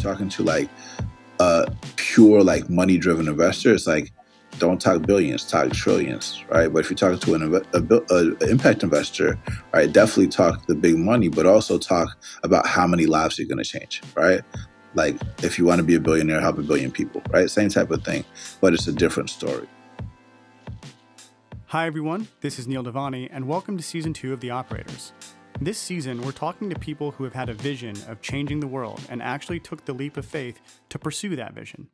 talking to like a pure like money-driven investor, it's like, don't talk billions, talk trillions, right? But if you're talking to an impact investor, right, definitely talk the big money, but also talk about how many lives you're going to change, right? Like if you want to be a billionaire, help a billion people, right? Same type of thing, but it's a different story. Hi, everyone. This is Neil Devani, and welcome to Season 2 of The Operators. This season, we're talking to people who have had a vision of changing the world and actually took the leap of faith to pursue that vision.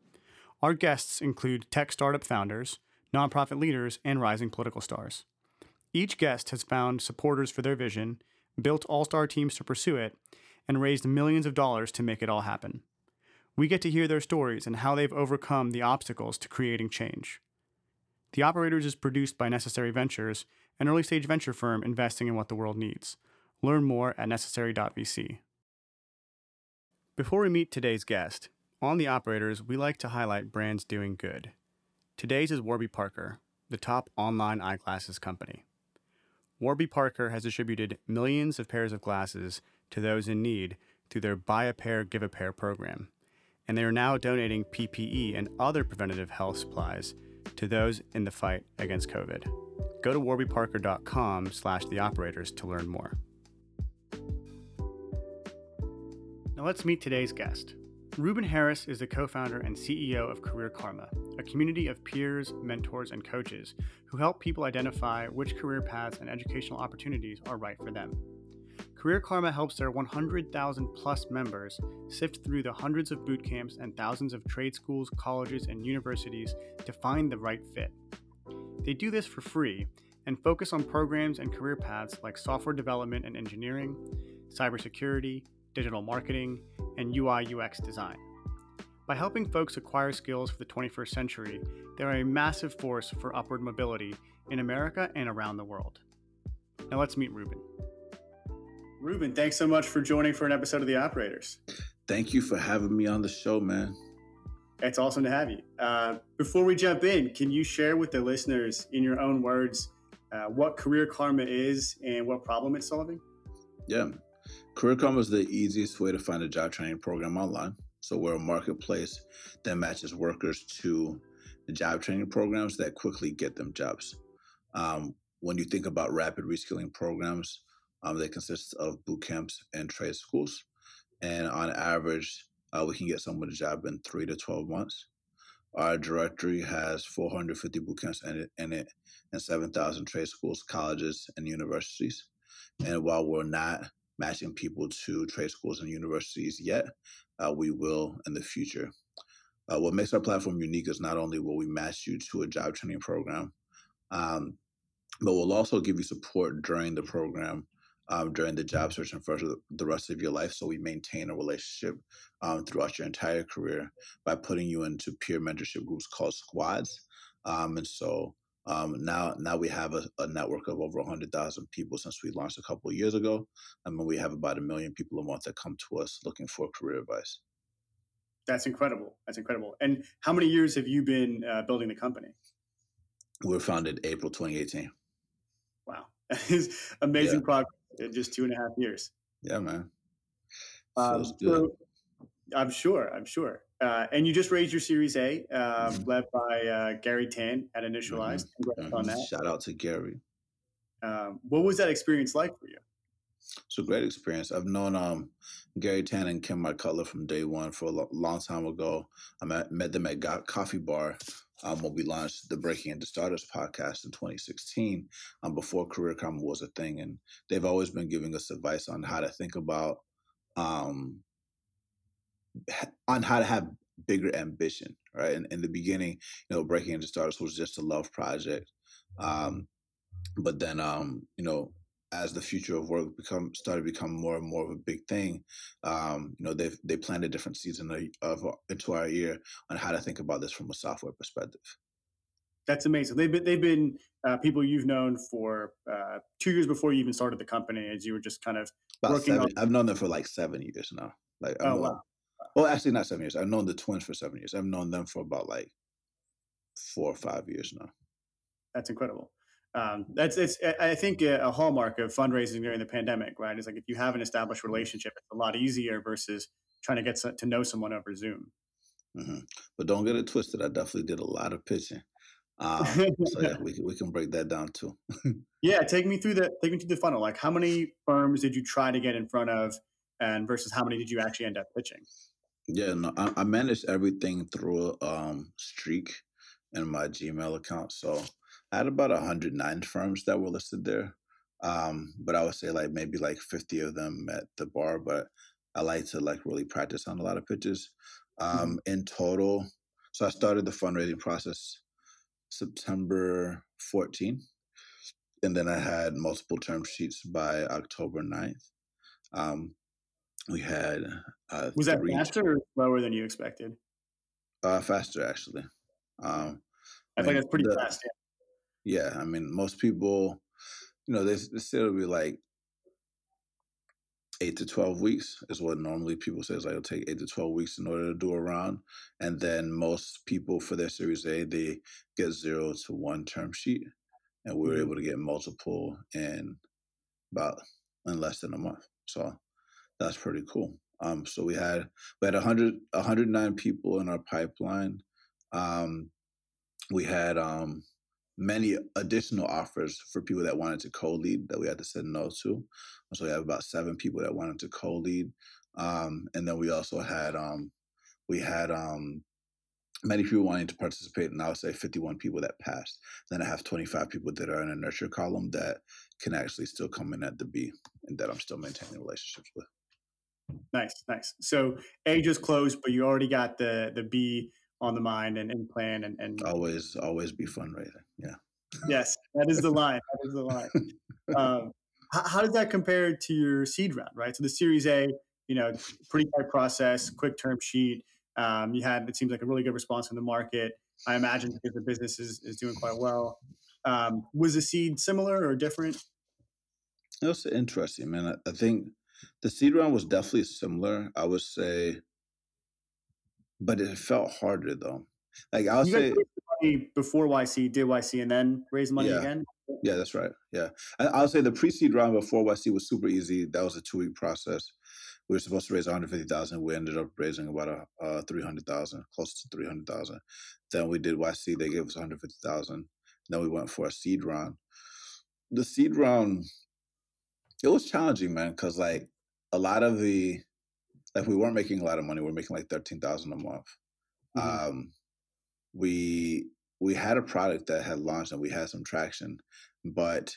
Our guests include tech startup founders, nonprofit leaders, and rising political stars. Each guest has found supporters for their vision, built all-star teams to pursue it, and raised millions of dollars to make it all happen. We get to hear their stories and how they've overcome the obstacles to creating change. The Operators is produced by Necessary Ventures, an early-stage venture firm investing in what the world needs. Learn more at necessary.vc. Before we meet today's guest, on The Operators, we like to highlight brands doing good. Today's is Warby Parker, the top online eyeglasses company. Warby Parker has distributed millions of pairs of glasses to those in need through their Buy a Pair, Give a Pair program, and they are now donating PPE and other preventative health supplies to those in the fight against COVID. Go to warbyparker.com/theoperators to learn more. Now let's meet today's guest. Ruben Harris is the co-founder and CEO of Career Karma, a community of peers, mentors, and coaches who help people identify which career paths and educational opportunities are right for them. Career Karma helps their 100,000 plus members sift through the hundreds of boot camps and thousands of trade schools, colleges, and universities to find the right fit. They do this for free and focus on programs and career paths like software development and engineering, cybersecurity, digital marketing, and UI/UX design. By helping folks acquire skills for the 21st century, they are a massive force for upward mobility in America and around the world. Now let's meet Ruben. Ruben, thanks so much for joining for an episode of The Operators. Thank you for having me on the show, man. It's awesome to have you. Before we jump in, can you share with the listeners, in your own words, what Career Karma is and what problem it's solving? Yeah. Career Karma is the easiest way to find a job training program online. So we're a marketplace that matches workers to the job training programs that quickly get them jobs. When you think about rapid reskilling programs, they consist of boot camps and trade schools. And on average, we can get someone a job in 3 to 12 months. Our directory has 450 boot camps in it and 7,000 trade schools, colleges, and universities. And while we're not matching people to trade schools and universities yet, we will in the future. What makes our platform unique is not only will we match you to a job training program, but we'll also give you support during the program, during the job search and for the rest of your life. So we maintain a relationship throughout your entire career by putting you into peer mentorship groups called squads. Now we have a network of over 100,000 people since we launched a couple of years ago. We have about 1 million people a month that come to us looking for career advice. That's incredible. That's incredible. And how many years have you been building the company? We were founded April 2018. Wow. That is amazing progress in just 2.5 years. Yeah, man. I'm sure. And you just raised your Series A, led by Gary Tan at Initialized. Congrats on that. Shout out to Gary. What was that experience like for you? It's a great experience. I've known Gary Tan and Kim-Mai Cutler from day one for a long time ago. I met them at Coffee Bar when we launched the Breaking Into Startups podcast in 2016, before Career Karma was a thing. And they've always been giving us advice on how to think about on how to have bigger ambition, right? And in the beginning, Breaking Into Startups was just a love project. But then, as the future of work started to become more and more of a big thing, they planned a different season into our year on how to think about this from a software perspective. That's amazing. They've been people you've known for 2 years before you even started the company, as you were just kind of working on. I've known them for like 7 years now. Wow. Well, actually not 7 years. I've known the twins for 7 years. I've known them for about like 4 or 5 years now. That's incredible. I think a hallmark of fundraising during the pandemic, right? It's like if you have an established relationship, it's a lot easier versus trying to get to know someone over Zoom. Mm-hmm. But don't get it twisted. I definitely did a lot of pitching. So yeah, we can break that down too. Yeah, take me through the funnel. Like, how many firms did you try to get in front of, and versus how many did you actually end up pitching? Yeah, no, I managed everything through Streak and my Gmail account. So I had about 109 firms that were listed there, but I would say maybe 50 of them at the bar. But I like to really practice on a lot of pitches. In total, so I started the fundraising process September 14th, and then I had multiple term sheets by October 9th. We had was that faster or slower than you expected? Faster, actually. I think that's pretty fast. Yeah. Yeah, I mean, most people, they say it'll be 8 to 12 weeks is what normally people say. It'll take 8 to 12 weeks in order to do a round, and then most people for their Series A, they get 0 to 1 term sheet, and we were able to get multiple in less than a month. So that's pretty cool. So we had 109 people in our pipeline. We had many additional offers for people that wanted to co-lead that we had to say no to. So we have about 7 people that wanted to co-lead. And then we also had, many people wanting to participate, and I would say 51 people that passed. Then I have 25 people that are in a nurture column that can actually still come in at the B and that I'm still maintaining relationships with. Nice. So A just closed, but you already got the B on the mind and plan and always be fundraising. Yeah. Yes. That is the line. How does that compare to your seed round, right? So the Series A, pretty hard process, quick term sheet. You had, it seems like a really good response from the market. I imagine because the business is doing quite well. Was the seed similar or different? It was interesting, man. I think the seed round was definitely similar, I would say, but it felt harder though. You guys raised money before YC, did YC, and then raised money again? Yeah, that's right. Yeah. I'll say the pre-seed round before YC was super easy. That was a 2-week process. We were supposed to raise $150,000. We ended up raising about $300,000, close to $300,000. Then we did YC. They gave us $150,000. Then we went for a seed round. The seed round, it was challenging, man, because a lot of the, we weren't making a lot of money. We were making $13,000 a month. Mm-hmm. We had a product that had launched and we had some traction, but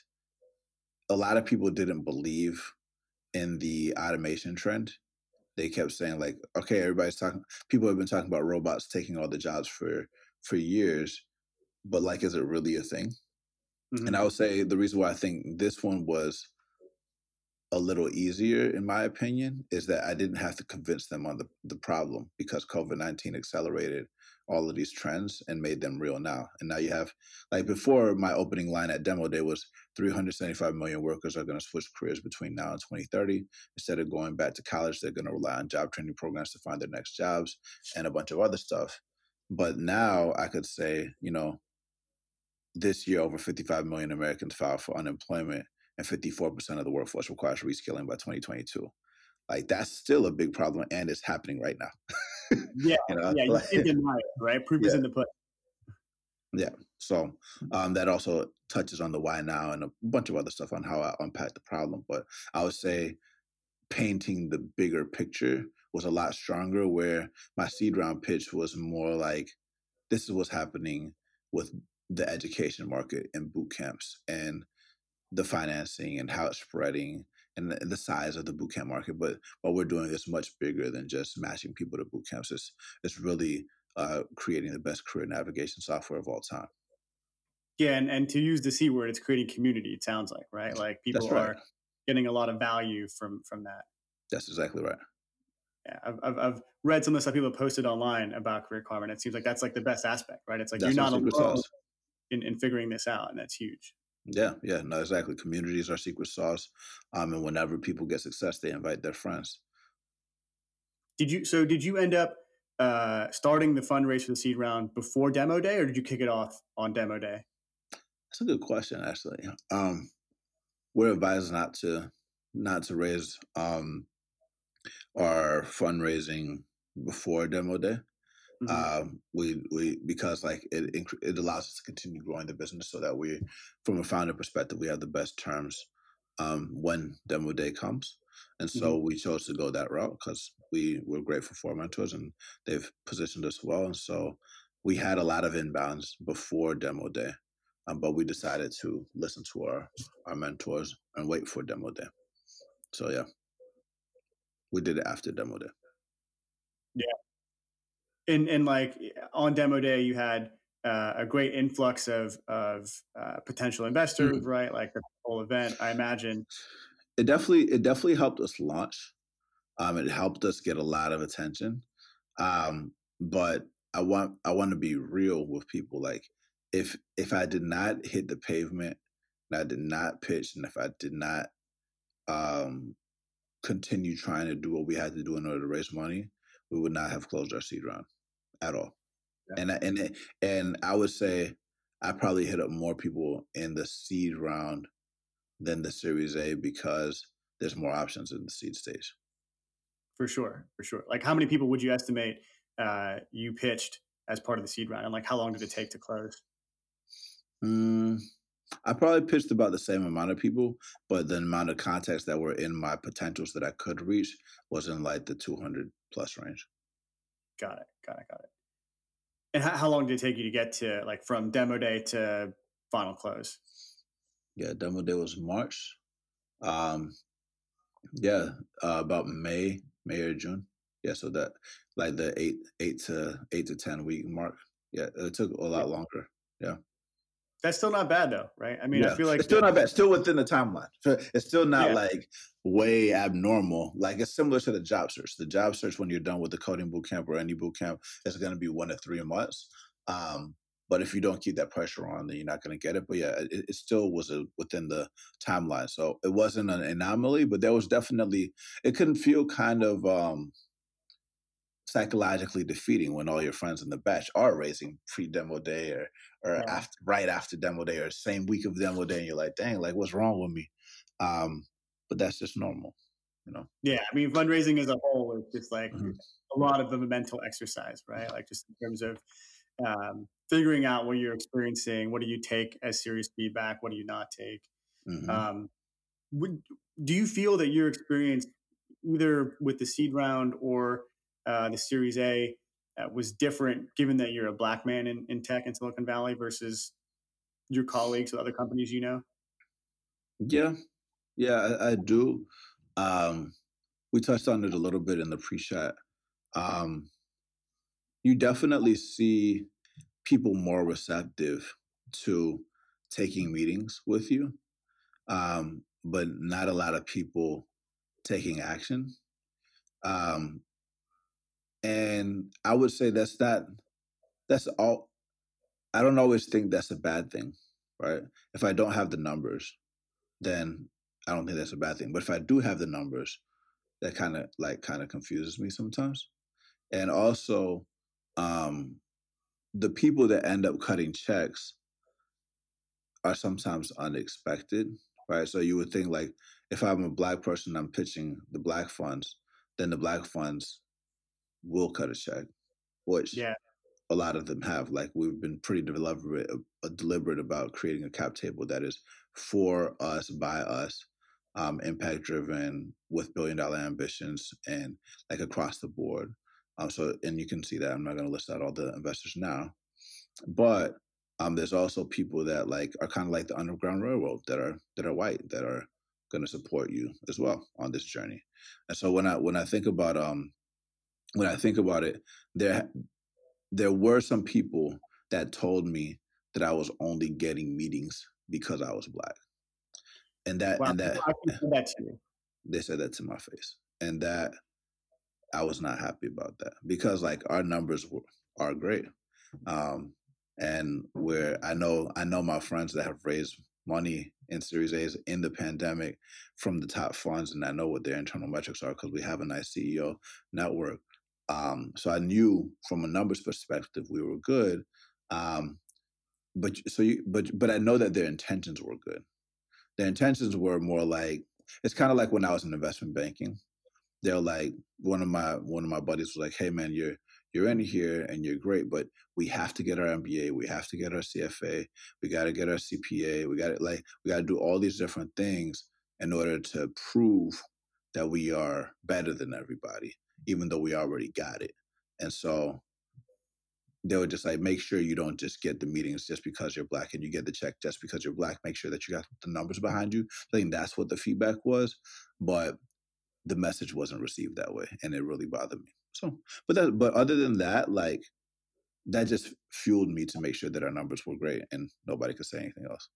a lot of people didn't believe in the automation trend. They kept saying okay, people have been talking about robots taking all the jobs for years, but is it really a thing? Mm-hmm. And I would say the reason why I think this one was a little easier, in my opinion, is that I didn't have to convince them on the problem, because COVID-19 accelerated all of these trends and made them real now. And now you have, before, my opening line at Demo Day was 375 million workers are going to switch careers between now and 2030. Instead of going back to college, they're going to rely on job training programs to find their next jobs and a bunch of other stuff. But now I could say, this year over 55 million Americans filed for unemployment, and 54% of the workforce requires reskilling by 2022. That's still a big problem, and it's happening right now. You can't deny it, right? Proof is in the pudding. Yeah. So that also touches on the why now and a bunch of other stuff on how I unpack the problem. But I would say painting the bigger picture was a lot stronger, where my seed round pitch was more this is what's happening with the education market and boot camps and the financing and how it's spreading and the size of the bootcamp market. But what we're doing is much bigger than just matching people to bootcamps. It's really creating the best career navigation software of all time. Yeah, and to use the C word, it's creating community, it sounds like, right? People are getting a lot of value from that. That's exactly right. Yeah, I've read some of the stuff people have posted online about Career Karma, and it seems that's the best aspect, right? That's you're not alone in figuring this out, and that's huge. Yeah, no, exactly. Communities are secret sauce, and whenever people get success, they invite their friends. Did you end up starting the fundraise for the seed round before Demo Day, or did you kick it off on Demo Day? That's a good question, actually. We're advised not to raise our fundraising before Demo Day. Mm-hmm. Because like it allows us to continue growing the business so that we, from a founder perspective, we have the best terms when Demo Day comes. And so mm-hmm. we chose to go that route because we're grateful for our mentors and they've positioned us well. And so we had a lot of inbounds before Demo Day, but we decided to listen to our mentors and wait for Demo Day. So yeah, we did it after Demo Day. Yeah. And like on Demo Day, you had a great influx of potential investors, mm-hmm. right? Like the whole event, I imagine. It definitely helped us launch. It helped us get a lot of attention. But I want to be real with people. Like if I did not hit the pavement and I did not pitch and if I did not continue trying to do what we had to do in order to raise money, we would not have closed our seed round at all. Yeah. And I would say I probably hit up more people in the seed round than the Series A because there's more options in the seed stage. For sure. Like how many people would you estimate you pitched as part of the seed round? And like how long did it take to close? I probably pitched about the same amount of people, but the amount of contacts that were in my potentials that I could reach was in like the 200 plus range. Got it. And how long did it take you to get to like from Demo Day to final close? Yeah, Demo Day was March. About May or June. Yeah, so that like the eight to 10 week mark. Yeah, it took a lot longer. Yeah, that's still not bad though, right? I mean, yeah. I feel like it's still not bad. Still within the timeline. It's still not like way abnormal. Like it's similar to the job search. The job search when you're done with the coding bootcamp or any bootcamp is going to be 1 to 3 months. But if you don't keep that pressure on, then you're not going to get it. But yeah, it still was within the timeline. So it wasn't an anomaly, but there was definitely, it can feel kind of psychologically defeating when all your friends in the batch are raising pre-Demo Day or after, right after Demo Day or same week of Demo Day. And you're like, dang, like what's wrong with me? But that's just normal, you know? Yeah. I mean, fundraising as a whole is just like mm-hmm. a lot of the mental exercise, right? Like just in terms of, figuring out what you're experiencing, what do you take as serious feedback, what do you not take? Mm-hmm. Do you feel that your experience either with the seed round or the Series A was different given that you're a Black man in tech in Silicon Valley versus your colleagues at other companies you know? Yeah, I do. We touched on it a little bit in the pre-chat. You definitely see people more receptive to taking meetings with you, but not a lot of people taking action. And I would say that's all. I don't always think that's a bad thing, right? If I don't have the numbers, then I don't think that's a bad thing. But if I do have the numbers, that kind of confuses me sometimes. And also, the people that end up cutting checks are sometimes unexpected, right? So you would think like, if I'm a Black person, I'm pitching the Black funds, then the Black funds will cut a check, which a lot of them have. Like we've been pretty deliberate about creating a cap table that is for us, by us, impact driven with billion-dollar ambitions and like across the board. And you can see that I'm not going to list out all the investors now, but there's also people that like are kind of like the Underground Railroad that are white that are going to support you as well on this journey. And so when I think about it, there were some people that told me that I was only getting meetings because I was Black, they said that to my face, and that. I was not happy about that because like our numbers are great. And where I know my friends that have raised money in Series A's in the pandemic from the top funds. And I know what their internal metrics are because we have a nice CEO network. So I knew from a numbers perspective, we were good. But I know that their intentions were good. Their intentions were more like, it's kind of like when I was in investment banking. they're like, one of my buddies was like, hey man, you're in here and you're great, but we have to get our MBA, we have to get our CFA, we got to get our CPA, we got to do all these different things in order to prove that we are better than everybody, even though we already got it. And so they were just like, make sure you don't just get the meetings just because you're Black and you get the check just because you're Black. Make sure that you got the numbers behind you. I think that's what the feedback was, but the message wasn't received that way, and it really bothered me. So, but other than that, like, that just fueled me to make sure that our numbers were great and nobody could say anything else.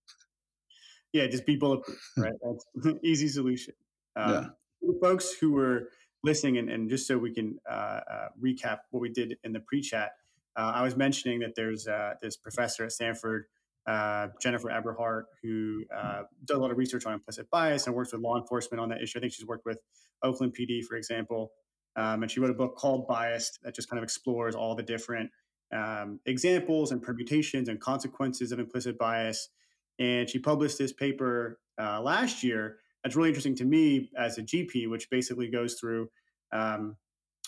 Yeah, just be bulletproof, right? That's an easy solution. For folks who were listening, and just so we can recap what we did in the pre-chat, I was mentioning that there's this professor at Stanford, Jennifer Eberhardt, who does a lot of research on implicit bias and works with law enforcement on that issue. I think she's worked with Oakland PD, for example. And she wrote a book called Biased that just kind of explores all the different examples and permutations and consequences of implicit bias. And she published this paper last year that's really interesting to me as a GP, which basically goes through it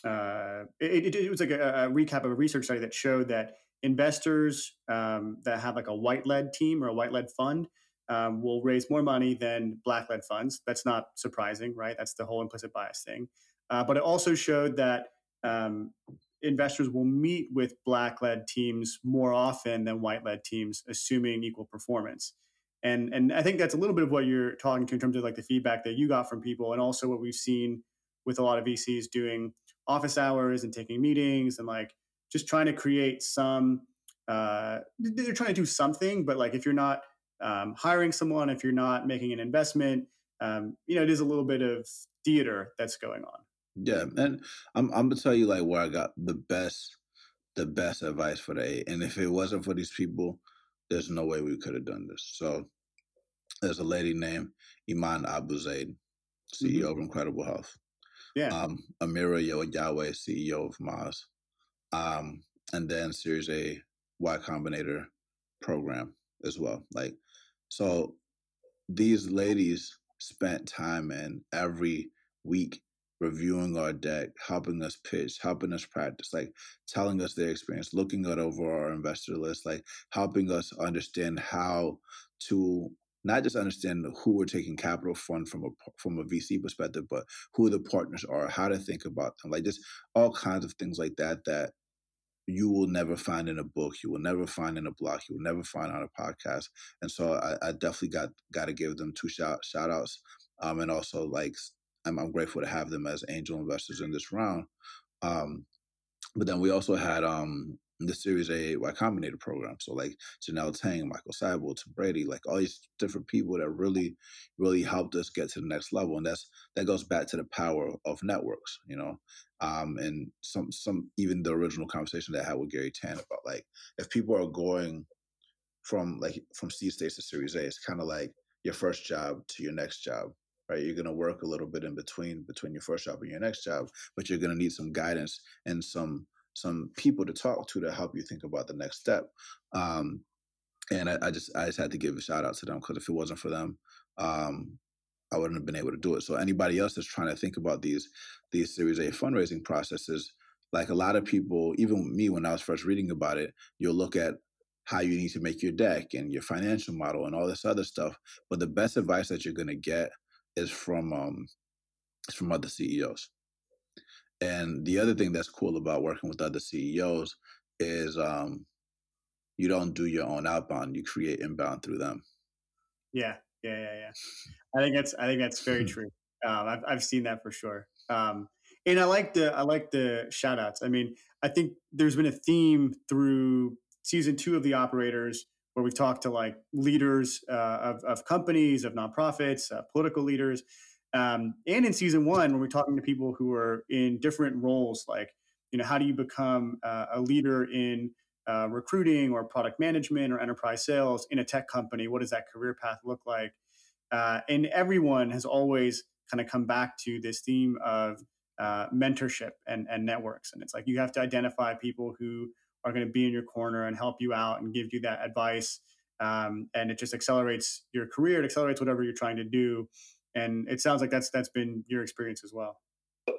was like a recap of a research study that showed that investors that have like a white-led team or a white-led fund will raise more money than Black-led funds. That's not surprising, right? That's the whole implicit bias thing. But it also showed that investors will meet with Black-led teams more often than white-led teams, assuming equal performance. And I think that's a little bit of what you're talking to in terms of like the feedback that you got from people, and also what we've seen with a lot of VCs doing office hours and taking meetings and like just trying to create some, they're trying to do something, but like if you're not hiring someone, if you're not making an investment, it is a little bit of theater that's going on. Yeah. And I'm going to tell you like where I got the best advice for the A. And if it wasn't for these people, there's no way we could have done this. So there's a lady named Iman Abu Zaid, CEO of Incredible Health. Yeah. Amira Yojiawe, CEO of Moz. And then Series A Y Combinator program as well. Like, so these ladies spent time in every week reviewing our deck, helping us pitch, helping us practice, like telling us their experience, looking at over our investor list, like helping us understand how to not just understand who we're taking capital from a VC perspective, but who the partners are, how to think about them, like just all kinds of things like that you will never find in a book, you will never find in a blog, you will never find on a podcast. And so I definitely got to give them two shout outs. And also like, I'm grateful to have them as angel investors in this round. But then we also had the Series A Y Combinator program. So like Janelle Tang, Michael Seibel, Tim Brady, like all these different people that really, really helped us get to the next level. And that goes back to the power of networks, you know? And some even the original conversation that I had with Gary Tan about like, if people are going from seed stage to Series A, it's kind of like your first job to your next job, right? You're going to work a little bit in between your first job and your next job, but you're going to need some guidance and some people to talk to help you think about the next step. And I just had to give a shout out to them, because if it wasn't for them, I wouldn't have been able to do it. So anybody else that's trying to think about these Series A fundraising processes, like a lot of people, even me when I was first reading about it, you'll look at how you need to make your deck and your financial model and all this other stuff. But the best advice that you're going to get is from other CEOs. And the other thing that's cool about working with other CEOs is you don't do your own outbound; you create inbound through them. Yeah. I think that's very true. I've seen that for sure. And I like the shout outs. I mean, I think there's been a theme through season 2 of The Operators where we've talked to like leaders of companies, of nonprofits, political leaders. And in season 1, when we're talking to people who are in different roles, like, you know, how do you become a leader in recruiting or product management or enterprise sales in a tech company? What does that career path look like? And everyone has always kind of come back to this theme of mentorship and networks. And it's like, you have to identify people who are going to be in your corner and help you out and give you that advice. And it just accelerates your career. It accelerates whatever you're trying to do. And it sounds like that's been your experience as well.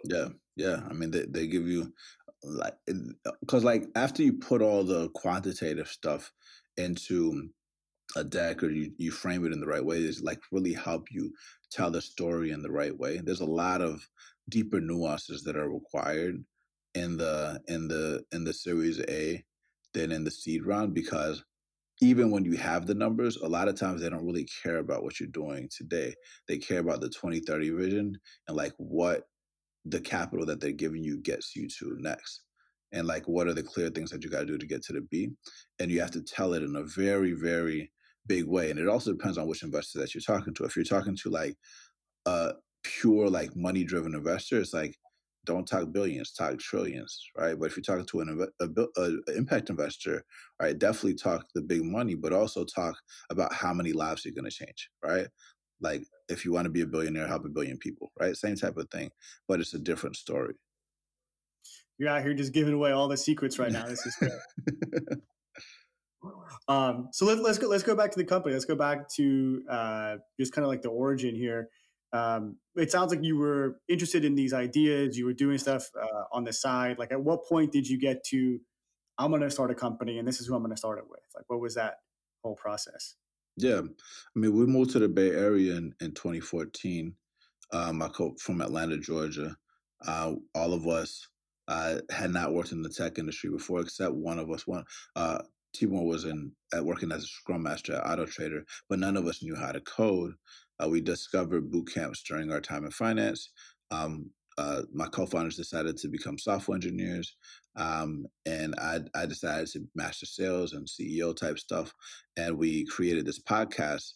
Yeah. I mean, they give you like, because like after you put all the quantitative stuff into a deck or you frame it in the right way, it's like really help you tell the story in the right way. There's a lot of deeper nuances that are required in the Series A than in the seed round, because even when you have the numbers, a lot of times they don't really care about what you're doing today. They care about the 2030 vision and like what the capital that they're giving you gets you to next. And like, what are the clear things that you got to do to get to the B? And you have to tell it in a very, very big way. And it also depends on which investor that you're talking to. If you're talking to like a pure, like money-driven investor, it's like, don't talk billions, talk trillions, right? But if you're talking to an impact investor, right, definitely talk the big money, but also talk about how many lives you're going to change, right? Like if you want to be a billionaire, help a billion people, right? Same type of thing, but it's a different story. You're out here just giving away all the secrets right now. This is great. So let's go back to the company. Let's go back to just kind of like the origin here. It sounds like you were interested in these ideas. You were doing stuff on the side. Like, at what point did you get to, I'm going to start a company and this is who I'm going to start it with? Like, what was that whole process? Yeah. I mean, we moved to the Bay Area in 2014. I came from Atlanta, Georgia. All of us had not worked in the tech industry before, except one of us. Timur was working as a scrum master at Auto Trader, but none of us knew how to code. We discovered boot camps during our time in finance. My co-founders decided to become software engineers, and I decided to master sales and CEO type stuff. And we created this podcast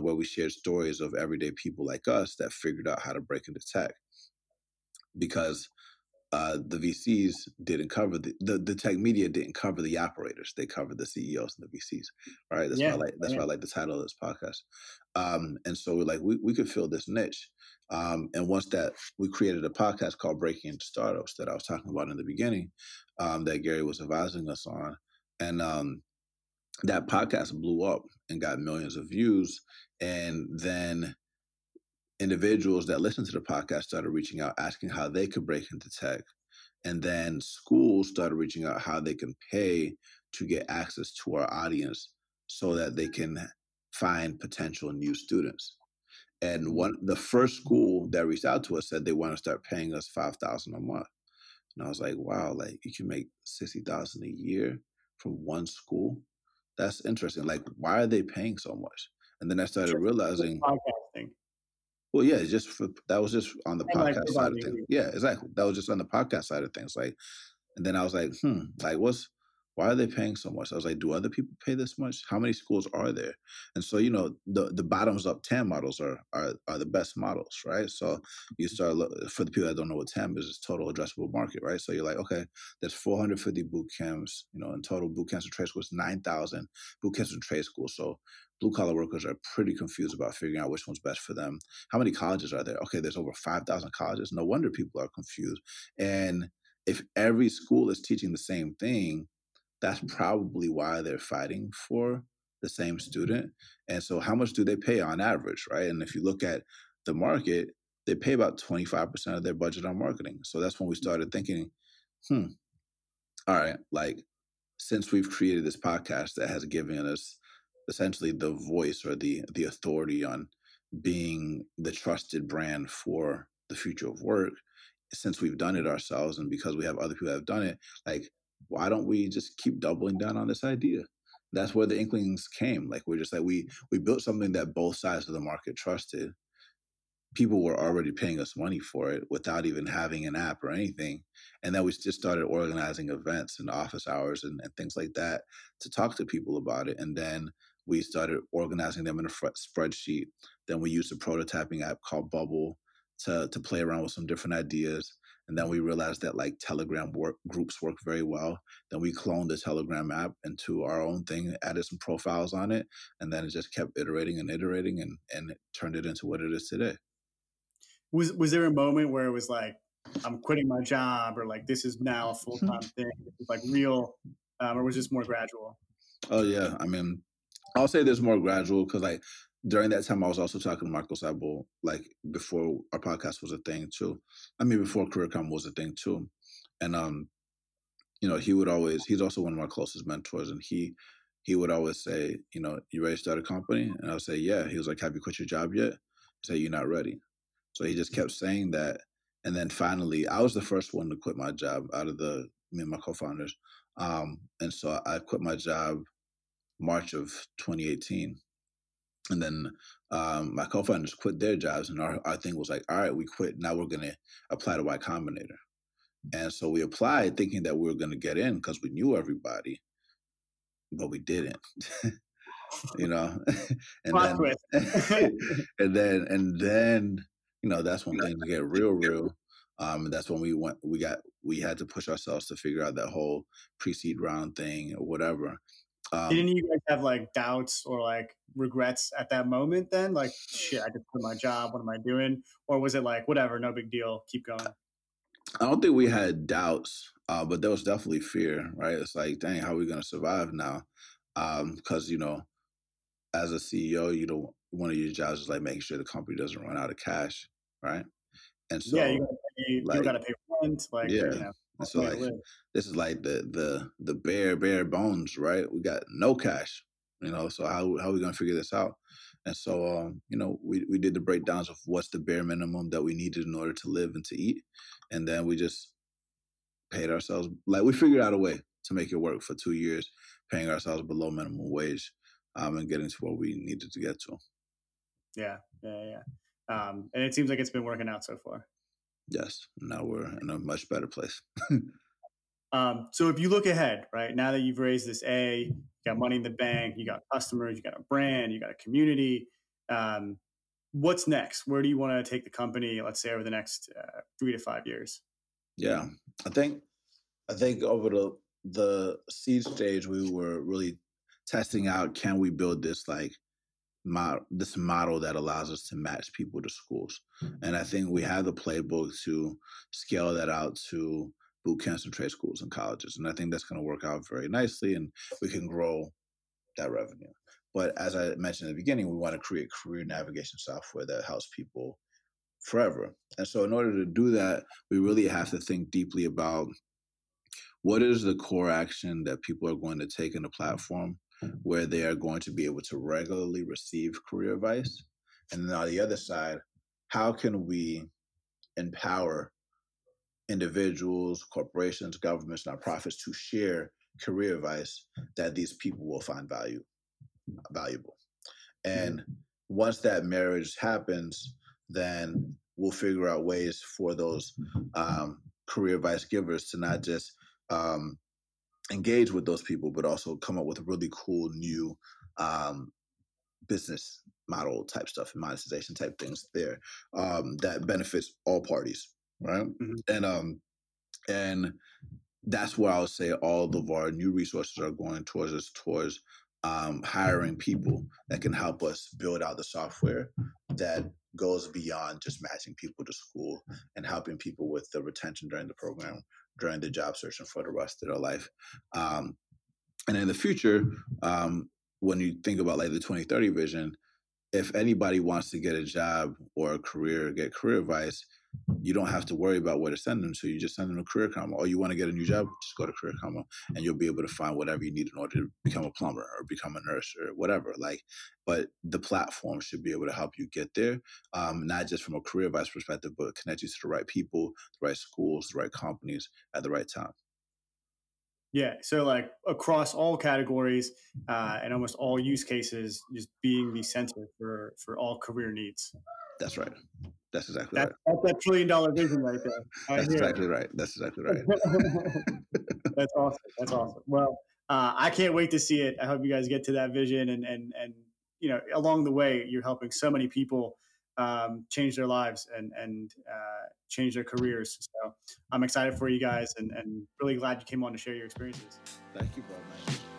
where we shared stories of everyday people like us that figured out how to break into tech, because the VCs didn't cover the tech media didn't cover the operators. They covered the CEOs and the VCs. Right. That's why I like the title of this podcast. And so we're like, we could fill this niche. And once that, we created a podcast called Breaking Into Startups that I was talking about in the beginning, that Gary was advising us on. And that podcast blew up and got millions of views. And then individuals that listened to the podcast started reaching out, asking how they could break into tech. And then schools started reaching out how they can pay to get access to our audience so that they can find potential new students. And the first school that reached out to us said they want to start paying us $5,000 a month. And I was like, wow, like you can make $60,000 a year from one school? That's interesting. Like, why are they paying so much? And then I started realizing... Well, yeah, that was just on the podcast side of things. Yeah, exactly. That was just on the podcast side of things. Like, and then I was like, like why are they paying so much? I was like, do other people pay this much? How many schools are there? And so, you know, the bottoms up TAM models are the best models, right? So you start for the people that don't know what TAM is, it's total addressable market, right? So you're like, okay, there's 450 boot camps, you know, in total boot camps and trade schools, 9,000 boot camps and trade schools. So blue-collar workers are pretty confused about figuring out which one's best for them. How many colleges are there? Okay, there's over 5,000 colleges. No wonder people are confused. And if every school is teaching the same thing, that's probably why they're fighting for the same student. And so how much do they pay on average, right? And if you look at the market, they pay about 25% of their budget on marketing. So that's when we started thinking, all right, like since we've created this podcast that has given us essentially the voice or the authority on being the trusted brand for the future of work, since we've done it ourselves and because we have other people that have done it, like why don't we just keep doubling down on this idea? That's where the inklings came. Like we're just like, we built something that both sides of the market trusted. People were already paying us money for it without even having an app or anything. And then we just started organizing events and office hours and things like that to talk to people about it. And then we started organizing them in a spreadsheet. Then we used a prototyping app called Bubble to play around with some different ideas. And then we realized that like Telegram groups work very well. Then we cloned the Telegram app into our own thing, added some profiles on it, and then it just kept iterating and it turned it into what it is today. Was there a moment where it was like, I'm quitting my job, or like this is now a full-time thing, like real, or was it just more gradual? Oh yeah, I mean, I'll say there's more gradual because like during that time, I was also talking to Michael Seibel, like before our podcast was a thing too. I mean, before Career Karma was a thing too. And, you know, he's also one of my closest mentors, and he would always say, you know, you ready to start a company? And I would say, yeah. He was like, have you quit your job yet? He'd say, you're not ready. So he just kept saying that. And then finally, I was the first one to quit my job out of me and my co-founders. And so I quit my job March of 2018. And then my co-founders quit their jobs, and our thing was like, all right, we quit. Now we're going to apply to Y Combinator. And so we applied thinking that we were going to get in because we knew everybody, but we didn't, you know? and then, you know, that's when things get real. That's when we had to push ourselves to figure out that whole pre-seed round thing or whatever. Didn't you guys have like doubts or like regrets at that moment then? Like, shit, I just quit my job. What am I doing? Or was it like, whatever, no big deal. Keep going. I don't think we had doubts, but there was definitely fear, right? It's like, dang, how are we going to survive now? Because, you know, as a CEO, you don't, one of your jobs is like making sure the company doesn't run out of cash, right? And so, yeah, you got to pay rent. Like, yeah. You know, and so like, this is like the bare bones, right? We got no cash, you know, so how are we going to figure this out? And so, you know, we did the breakdowns of what's the bare minimum that we needed in order to live and to eat. And then we just paid ourselves, like we figured out a way to make it work for 2 years, paying ourselves below minimum wage and getting to where we needed to get to. Yeah. And it seems like it's been working out so far. Yes. Now we're in a much better place. So if you look ahead, right, now that you've raised this A, you got money in the bank, you got customers, you got a brand, you got a community, what's next? Where do you want to take the company, let's say, over the next 3 to 5 years? Yeah. I think over the seed stage, we were really testing out, can we build this like this model that allows us to match people to schools. And I think we have the playbook to scale that out to boot camps and trade schools and colleges. And I think that's going to work out very nicely, and we can grow that revenue. But as I mentioned in the beginning, we want to create career navigation software that helps people forever. And so in order to do that, we really have to think deeply about what is the core action that people are going to take in the platform where they are going to be able to regularly receive career advice. And then on the other side, how can we empower individuals, corporations, governments, nonprofits to share career advice that these people will find valuable. And once that marriage happens, then we'll figure out ways for those career advice givers to not just engage with those people, but also come up with really cool new business model type stuff and monetization type things there that benefits all parties, right? Mm-hmm. And that's where I would say all of our new resources are going towards hiring people that can help us build out the software that goes beyond just matching people to school and helping people with the retention during the program, during the job search, and for the rest of their life. And in the future, when you think about like the 2030 vision, if anybody wants to get a job or a career, get career advice, you don't have to worry about where to send them to. You just send them to Career Karma. Or you want to get a new job, just go to Career Karma, and you'll be able to find whatever you need in order to become a plumber or become a nurse or whatever. Like, but the platform should be able to help you get there, not just from a career advice perspective, but connect you to the right people, the right schools, the right companies at the right time. Yeah. So like across all categories and almost all use cases, just being the center for all career needs. That's right. That's exactly right. That's that $1 trillion vision right there. That's exactly right. That's awesome. Well, I can't wait to see it. I hope you guys get to that vision and you know, along the way, you're helping so many people change their lives and change their careers. So I'm excited for you guys and really glad you came on to share your experiences. Thank you, brother.